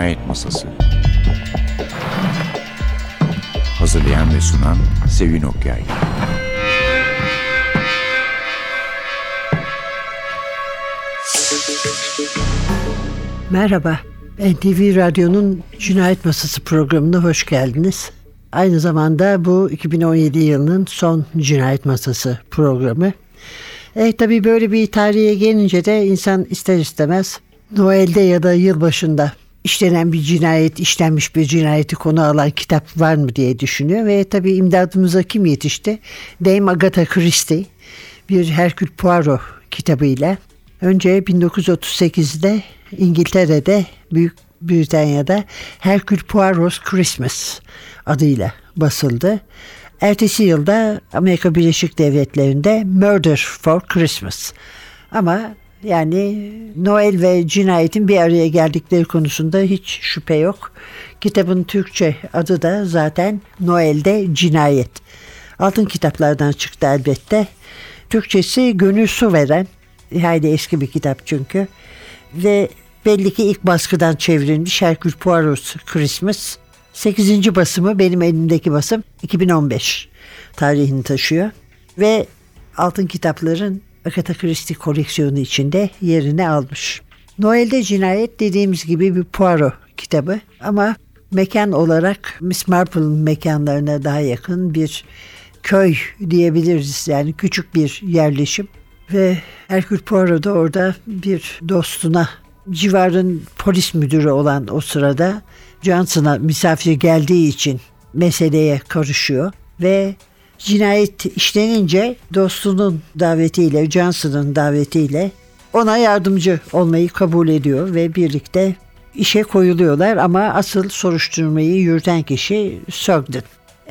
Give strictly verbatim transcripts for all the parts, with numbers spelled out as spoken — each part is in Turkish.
Cinayet Masası. Hazırlayan ve sunan Sevin Okyay. Merhaba, N T V Radyo'nun Cinayet Masası programına hoş geldiniz. Aynı zamanda bu iki bin on yedi yılının son Cinayet Masası programı. E, tabii böyle bir tarihe gelince de insan ister istemez Noel'de ya da yılbaşında işlenen bir cinayet, işlenmiş bir cinayeti konu alan kitap var mı diye düşünüyor. Ve tabii imdadımıza kim yetişti? Dame Agatha Christie bir Hercule Poirot kitabıyla. Önce bin dokuz yüz otuz sekizde İngiltere'de, Büyük Britanya'da Hercule Poirot's Christmas adıyla basıldı. Ertesi yılda Amerika Birleşik Devletleri'nde Murder for Christmas. Ama yani Noel ve cinayetin bir araya geldikleri konusunda hiç şüphe yok. Kitabın Türkçe adı da zaten Noel'de Cinayet. Altın Kitaplardan çıktı elbette. Türkçesi Gönül Su Veren. Hayli eski bir kitap çünkü. Ve belli ki ilk baskıdan çevrilmiş Hercule Poirot's Christmas. sekizinci basımı, benim elimdeki basım iki bin on beş tarihini taşıyor. Ve Altın Kitapların Agatha Christie koleksiyonu içinde yerini almış. Noel'de Cinayet dediğimiz gibi bir Poirot kitabı ama mekan olarak Miss Marple'ın mekanlarına daha yakın bir köy diyebiliriz. Yani küçük bir yerleşim. Ve Hercule Poirot da orada bir dostuna, civarın polis müdürü olan o sırada Johnson'a misafir geldiği için meseleye karışıyor. Ve cinayet işlenince dostunun davetiyle, Johnson'ın davetiyle ona yardımcı olmayı kabul ediyor ve birlikte işe koyuluyorlar ama asıl soruşturmayı yürüten kişi Sugden.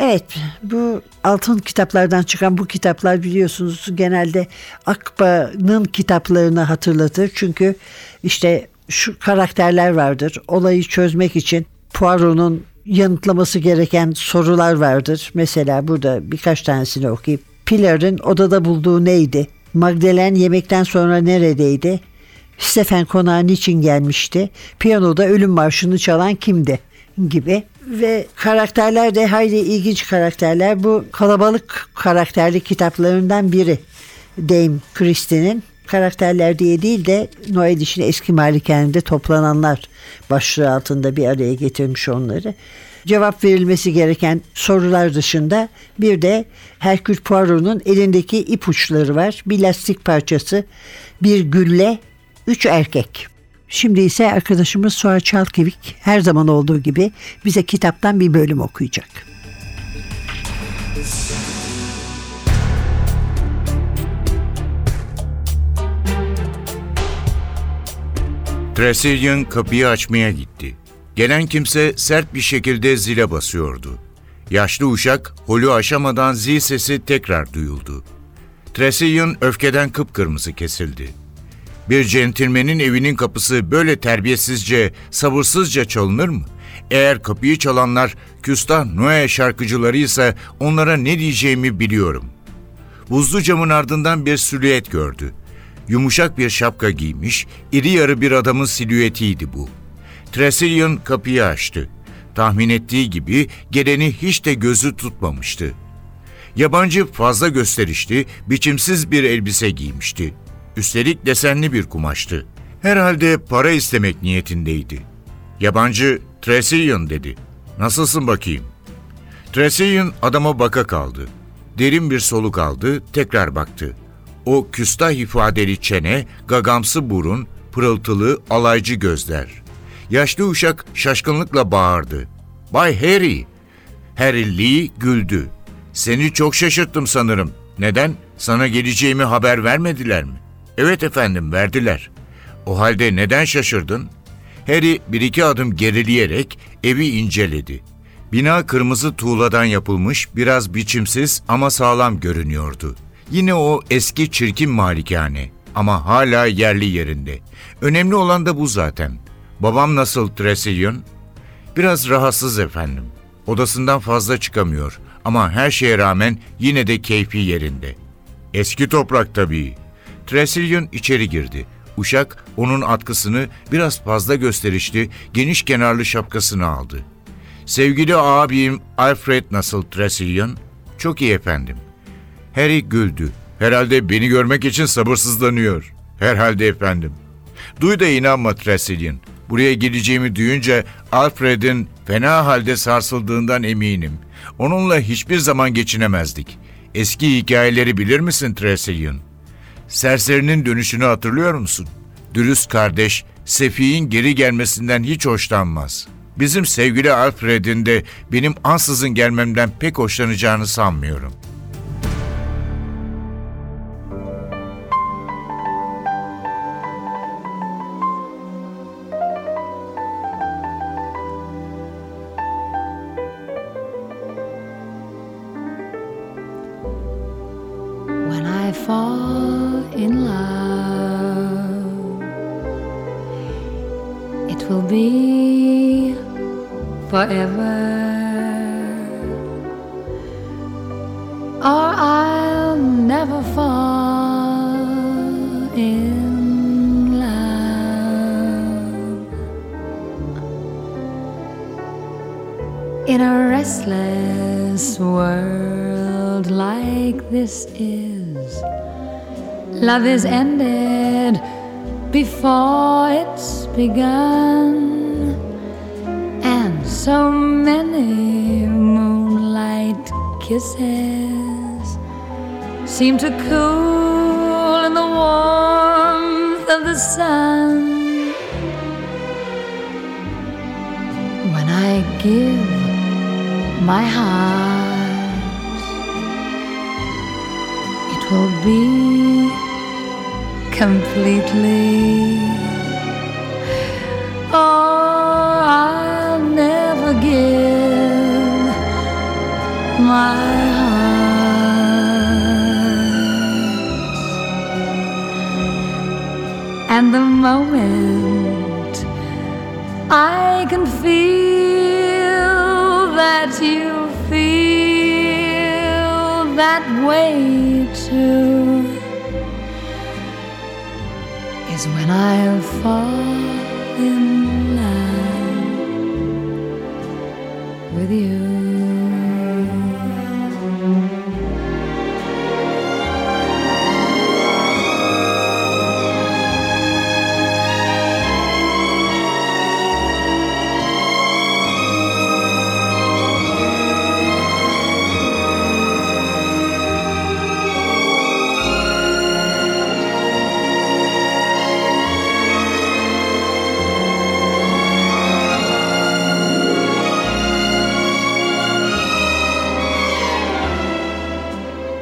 Evet, bu altın kitaplardan çıkan bu kitaplar biliyorsunuz genelde Akba'nın kitaplarını hatırlatır. Çünkü işte şu karakterler vardır. Olayı çözmek için Poirot'un yanıtlaması gereken sorular vardır. Mesela burada birkaç tanesini okuyayım. Pilar'ın odada bulduğu neydi? Magdalena yemekten sonra neredeydi? Stefan konağa niçin gelmişti? Piyanoda ölüm marşını çalan kimdi? Gibi. Ve karakterler de hayli ilginç karakterler. Bu kalabalık karakterli kitaplarından biri. Dame Christie'nin karakterler diye değil de Noel işini eski malikanede toplananlar başlığı altında bir araya getirmiş onları. Cevap verilmesi gereken sorular dışında bir de Hercule Poirot'un elindeki ipuçları var. Bir lastik parçası, bir gülle, üç erkek. Şimdi ise arkadaşımız Suat Çalkivik her zaman olduğu gibi bize kitaptan bir bölüm okuyacak. Tresilian kapıyı açmaya gitti. Gelen kimse sert bir şekilde zile basıyordu. Yaşlı uşak holü aşamadan zil sesi tekrar duyuldu. Tresilian öfkeden kıpkırmızı kesildi. Bir centilmenin evinin kapısı böyle terbiyesizce, sabırsızca çalınır mı? Eğer kapıyı çalanlar küstah Noel şarkıcılarıysa onlara ne diyeceğimi biliyorum. Buzlu camın ardından bir silüet gördü. Yumuşak bir şapka giymiş, iri yarı bir adamın silüetiydi bu. Tresilian kapıyı açtı. Tahmin ettiği gibi geleni hiç de gözü tutmamıştı. Yabancı fazla gösterişli, biçimsiz bir elbise giymişti. Üstelik desenli bir kumaştı. Herhalde para istemek niyetindeydi. Yabancı, "Tresilian" dedi. "Nasılsın bakayım?" Tresilian adama baka kaldı. Derin bir soluk aldı, tekrar baktı. O küstah ifadeli çene, gagamsı burun, pırıltılı, alaycı gözler. Yaşlı uşak şaşkınlıkla bağırdı. "Bay Harry!" Harry Lee güldü. "Seni çok şaşırttım sanırım. Neden? Sana geleceğimi haber vermediler mi?" "Evet efendim, verdiler." "O halde neden şaşırdın?" Harry bir iki adım gerileyerek evi inceledi. Bina kırmızı tuğladan yapılmış, biraz biçimsiz ama sağlam görünüyordu. Yine o eski çirkin malikane ama hala yerli yerinde. Önemli olan da bu zaten. "Babam nasıl Tresilian?" "Biraz rahatsız efendim. Odasından fazla çıkamıyor ama her şeye rağmen yine de keyfi yerinde." "Eski toprak tabii." Tresilian içeri girdi. Uşak onun atkısını biraz fazla gösterişli, geniş kenarlı şapkasını aldı. "Sevgili abim Alfred nasıl Tresilian?" "Çok iyi efendim." Harry güldü. "Herhalde beni görmek için sabırsızlanıyor." "Herhalde efendim." "Duy da inanma Tresilian. Buraya geleceğimi duyunca Alfred'in fena halde sarsıldığından eminim. Onunla hiçbir zaman geçinemezdik. Eski hikayeleri bilir misin Tresilian? Serserinin dönüşünü hatırlıyor musun? Dürüst kardeş, Sefi'nin geri gelmesinden hiç hoşlanmaz. Bizim sevgili Alfred'in de benim ansızın gelmemden pek hoşlanacağını sanmıyorum." In a restless world like this is, love is ended before it's begun, and so many moonlight kisses seem to cool in the warmth of the sun. When I give my heart, it will be completely. Oh, I'll never give my heart. And the moment I can feel that you feel that way too is when I'll fall in love with you.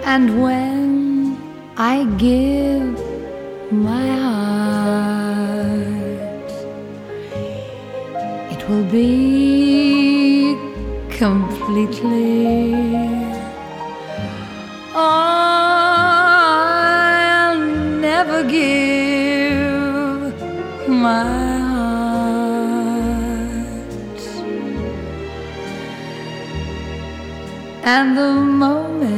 And when I give my heart, it will be completely. I'll never give my heart. And the moment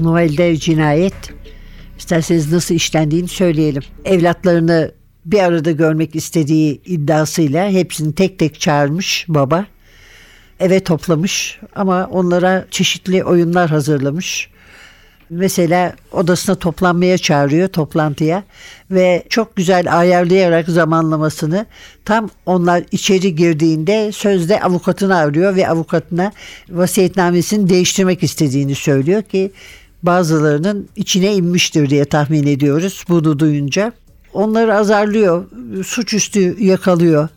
Noel'de cinayet. İsterseniz nasıl işlendiğini söyleyelim. Evlatlarını bir arada görmek istediği iddiasıyla hepsini tek tek çağırmış baba. eve toplamış ama onlara çeşitli oyunlar hazırlamış. Mesela odasına toplanmaya çağırıyor, toplantıya, ve çok güzel ayarlayarak zamanlamasını tam onlar içeri girdiğinde sözde avukatını arıyor ve avukatına vasiyetnamesini değiştirmek istediğini söylüyor ki bazılarının içine inmiştir diye tahmin ediyoruz bunu duyunca. Onları azarlıyor, suçüstü yakalıyor.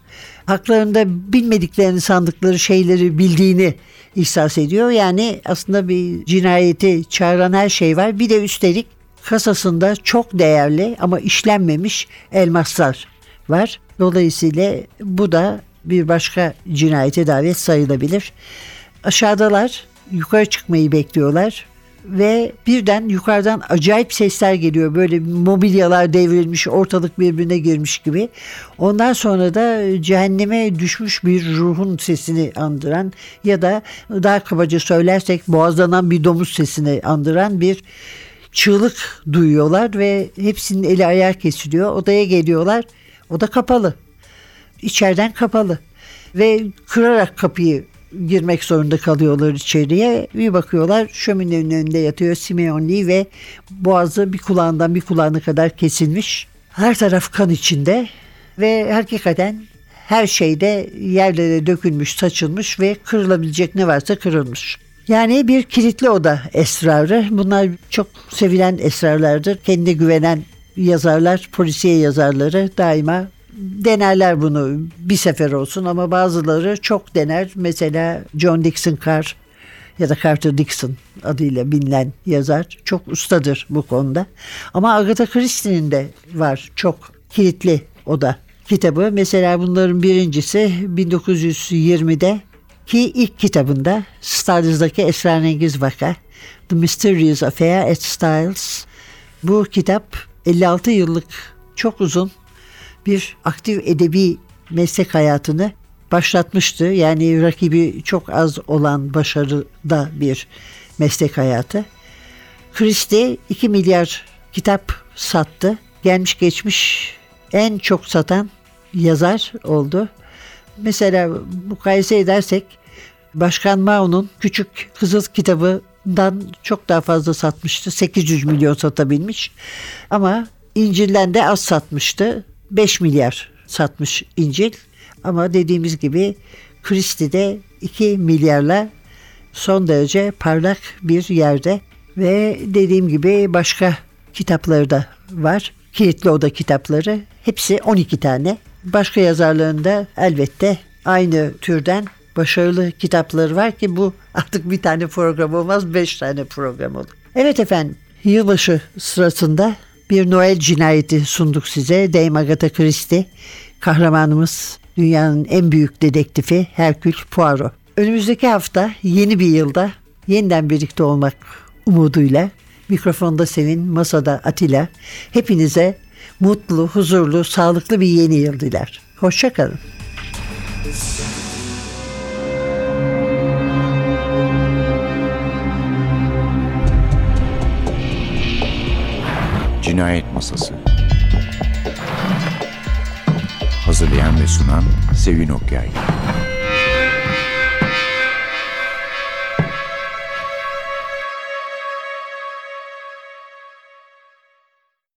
Haklarında bilmediklerini sandıkları şeyleri bildiğini ihsas ediyor. Yani aslında bir cinayeti çağıran her şey var. Bir de üstelik kasasında çok değerli ama işlenmemiş elmaslar var. Dolayısıyla bu da bir başka cinayete davet sayılabilir. Aşağıdalar, yukarı çıkmayı bekliyorlar. Ve birden yukarıdan acayip sesler geliyor. Böyle mobilyalar devrilmiş, ortalık birbirine girmiş gibi. Ondan sonra da cehenneme düşmüş bir ruhun sesini andıran ya da daha kabaca söylersek boğazlanan bir domuz sesini andıran bir çığlık duyuyorlar ve hepsinin eli ayağı kesiliyor. Odaya geliyorlar. Oda kapalı. İçeriden kapalı. Ve kırarak kapıyı girmek zorunda kalıyorlar içeriye. Bir bakıyorlar şöminenin önünde yatıyor Simeon Lee ve boğazı bir kulağından bir kulağına kadar kesilmiş. Her taraf kan içinde ve hakikaten her şeyde yerlere dökülmüş, saçılmış ve kırılabilecek ne varsa kırılmış. Yani bir kilitli oda esrarı. Bunlar çok sevilen esrarlardır. Kendine güvenen yazarlar, polisiye yazarları daima denerler bunu bir sefer olsun ama bazıları çok dener. Mesela John Dixon Carr ya da Carter Dixon adıyla bilinen yazar çok ustadır bu konuda. Ama Agatha Christie'nin de var çok kilitli oda kitabı. Mesela bunların birincisi bin dokuz yüz yirmide ki ilk kitabında Styles'daki esrarengiz vaka The Mysterious Affair at Styles. Bu kitap elli altı yıllık çok uzun bir aktif edebi meslek hayatını başlatmıştı. Yani rakibi çok az olan başarıda bir meslek hayatı. Christie iki milyar kitap sattı. Gelmiş geçmiş en çok satan yazar oldu. Mesela mukayese edersek Başkan Mao'nun Küçük Kızıl Kitabı'ndan çok daha fazla satmıştı. sekiz yüz milyon satabilmiş. Ama İncil'den de az satmıştı. beş milyar satmış İncil ama dediğimiz gibi Christie'de iki milyarla son derece parlak bir yerde ve dediğim gibi başka kitapları da var. Kilitli Oda kitapları hepsi on iki tane. Başka yazarların da elbette aynı türden başarılı kitapları var ki bu artık bir tane program olmaz, beş tane program olur. Evet efendim, yılbaşı sırasında bir Noel cinayeti sunduk size. Dame Agatha Christie, kahramanımız, dünyanın en büyük dedektifi Hercule Poirot. Önümüzdeki hafta yeni bir yılda yeniden birlikte olmak umuduyla mikrofonda Sevin, masada Atilla. Hepinize mutlu, huzurlu, sağlıklı bir yeni yıl diler. Hoşça kalın. Cinayet Masası. Hazırlayan ve sunan Sevin Okyay.